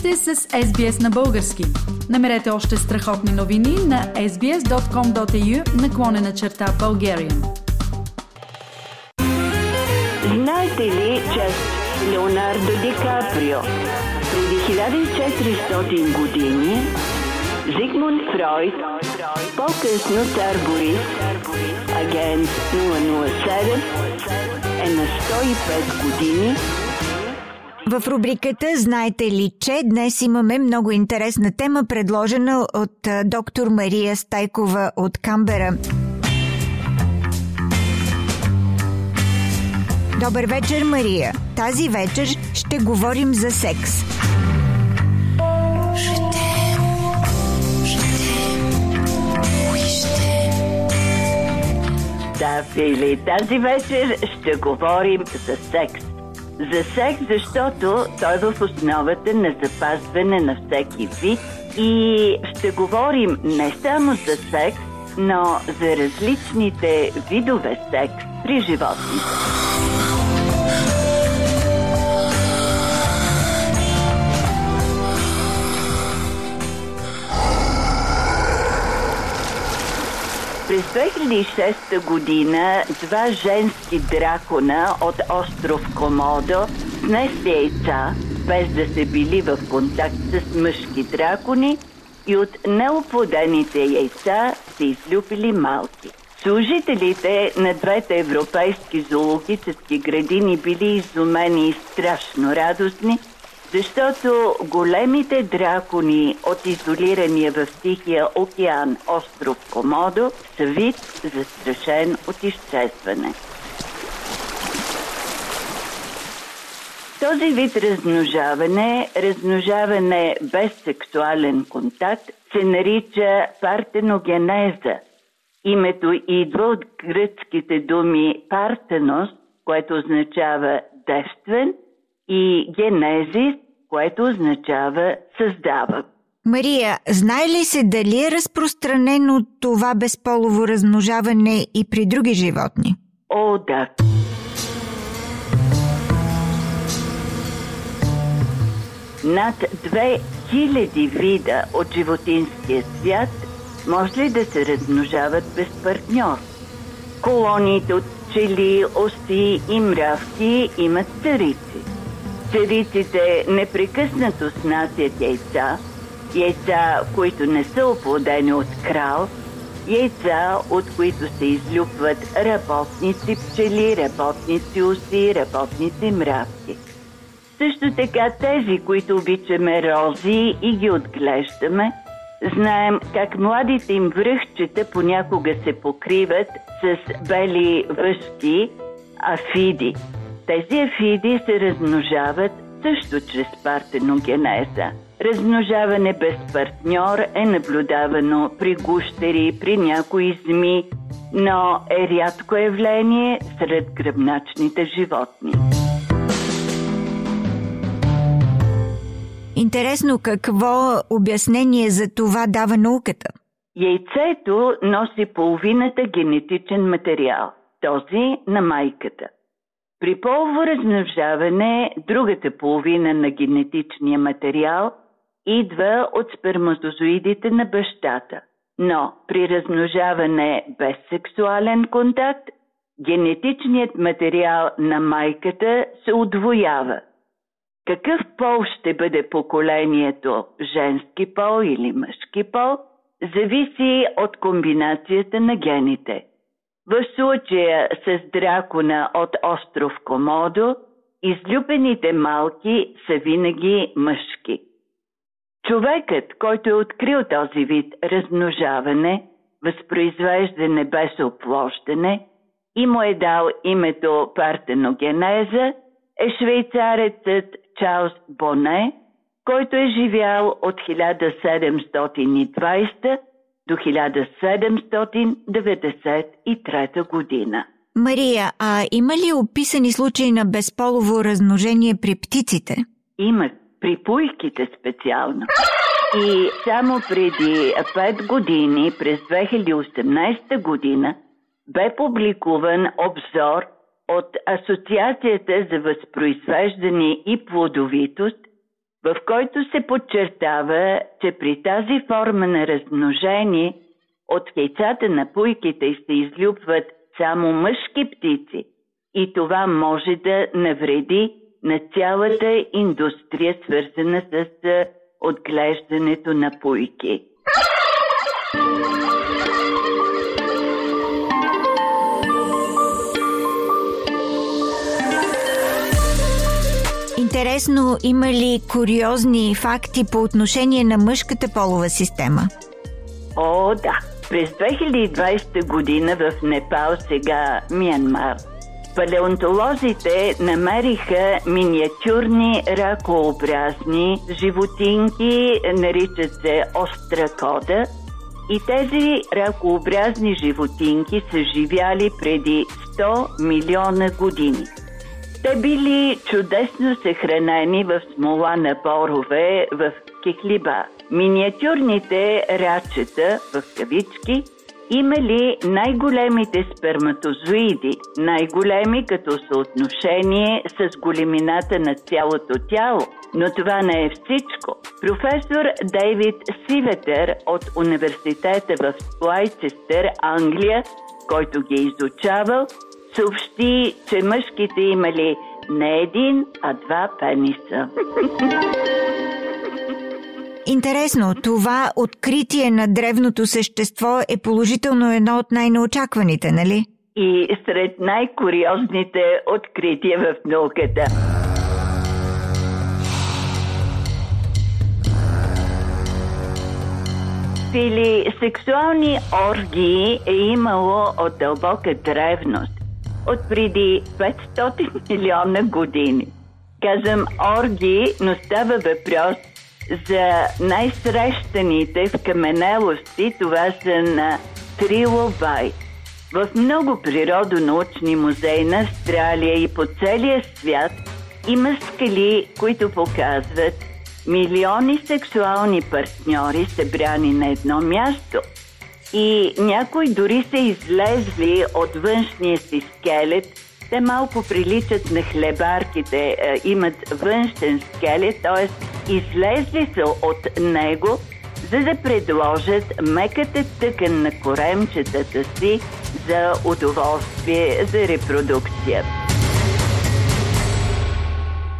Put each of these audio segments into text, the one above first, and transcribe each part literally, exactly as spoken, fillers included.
сте с Ес Би Ес на български. Намерете още страхотни новини на ес би ес точка ком точка ей ю наклонена черта Bulgarian. Знаете ли, че Леонардо Ди Каприо преди хиляда и четиристотин години, Зигмунд Фройд, по-късно цар Борис, агент нула нула седем, е на сто и пет години? В рубриката «Знаете ли, че?» днес имаме много интересна тема, предложена от доктор Мария Стайкова от Камбера. Добър вечер, Мария! Тази вечер ще говорим за секс. Да, Фили, тази вечер ще говорим за секс. За секс, защото той е в основата на запазване на всеки вид и ще говорим не само за секс, но за различните видове секс при животните. През две хиляди и шеста година два женски дракона от остров Комодо снесли яйца, без да са били в контакт с мъжки дракони, и от неоплодените яйца са излюпили малки. Служителите на двете европейски зоологически градини били изумени и страшно радостни, защото големите дракони от изолирания в Тихия океан остров Комодо са вид застрашен от изчезване. Този вид размножаване, размножаване без сексуален контакт, се нарича партеногенеза. Името идва от гръцките думи партенос, което означава девствен, и генезис, което означава създава. Мария, знае ли се дали е разпространено това безполово размножаване и при други животни? О, да. Над две хиляди вида от животинския свят може ли да се размножават без партньор? Колониите от пчели, оси и мравки имат царици. Цариците непрекъснато снасят яйца, яйца, които не са оплодени от крал, яйца, от които се излюпват работници пчели, работници оси, работници мравки. Също така тези, които обичаме рози и ги отглеждаме, знаем как младите им връхчета понякога се покриват с бели въшки, афиди. Тези афиди се размножават също чрез партеногенеза. Размножаване без партньор е наблюдавано при гущери, при някои зми, но е рядко явление сред гръбначните животни. Интересно, какво обяснение за това дава науката? Яйцето носи половината генетичен материал, този на майката. При полово размножаване другата половина на генетичния материал идва от сперматозоидите на бащата, но при размножаване без сексуален контакт генетичният материал на майката се удвоява. Какъв пол ще бъде поколението, женски пол или мъжки пол, зависи от комбинацията на гените. В случая с дракона от остров Комодо, излюбените малки са винаги мъжки. Човекът, който е открил този вид размножаване, възпроизвеждане без оплождане и му е дал името партеногенеза, е швейцарецът Чарлз Боне, който е живял от хиляда седемстотин и двадесета до хиляда седемстотин деветдесет и трета година. Мария, а има ли описани случаи на безполово размножение при птиците? Има, при пуйките специално. И само преди пет години, през две хиляди и осемнадесета година, бе публикуван обзор от Асоциацията за възпроизвеждане и плодовитост в който се подчертава, че при тази форма на размножение от яйцата на пуйките се излюпват само мъжки птици и това може да навреди на цялата индустрия, свързана с отглеждането на пуйки. Интересно, има ли куриозни факти по отношение на мъжката полова система? О, да. През две хиляди и двадесета година в Непал, сега Миянмар, палеонтолозите намериха миниатюрни ракообразни животинки, наричат се Остракода, и тези ракообразни животинки са живяли преди сто милиона години. Те били чудесно съхранени в смола на борове в Кихлиба. Миниатюрните рачета, в кавички, имали най-големите сперматозоиди, най-големи като съотношение с големината на цялото тяло. Но това не е всичко. Професор Дейвид Сиветер от университета в Слайчестер, Англия, който ги изучавал, съобщи, че мъжките имали не един, а два пениса. Интересно, това откритие на древното същество е положително едно от най-неочакваните, нали? И сред най-куриозните открития в науката. Или сексуални оргии е имало от дълбока древност. От преди петстотин милиона години. Казвам оргии, но става въпрос за най-срещаните в каменелости, това са на триловай. В много природонаучни музеи на Австралия и по целия свят има скали, които показват милиони сексуални партньори, събрани на едно място. И някои дори са излезли от външния си скелет. Те малко приличат на хлебарките, имат външен скелет, т.е. излезли са от него, за да предложат меката тъкан на коремчетата си за удоволствие, за репродукция.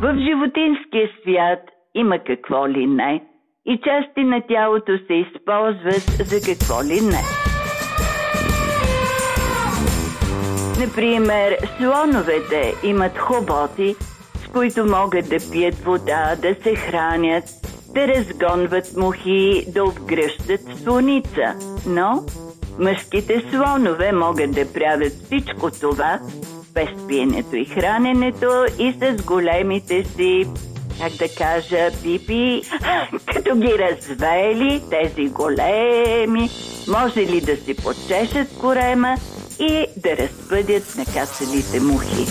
В животинския свят има какво ли не, и части на тялото се използват за какво ли не. Например, слоновете имат хоботи, с които могат да пият вода, да се хранят, да разгонват мухи, да обгръщат слоница. Но мъжките слонове могат да правят всичко това без пиенето и храненето и с големите си, как да кажа, пипи, като ги развели тези големи, може ли да си почешат корема и да разпъдят накацалите мухи.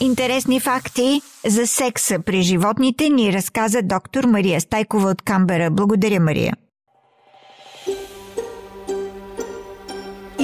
Интересни факти за секса при животните ни разказа доктор Мария Стайкова от Камбера. Благодаря, Мария.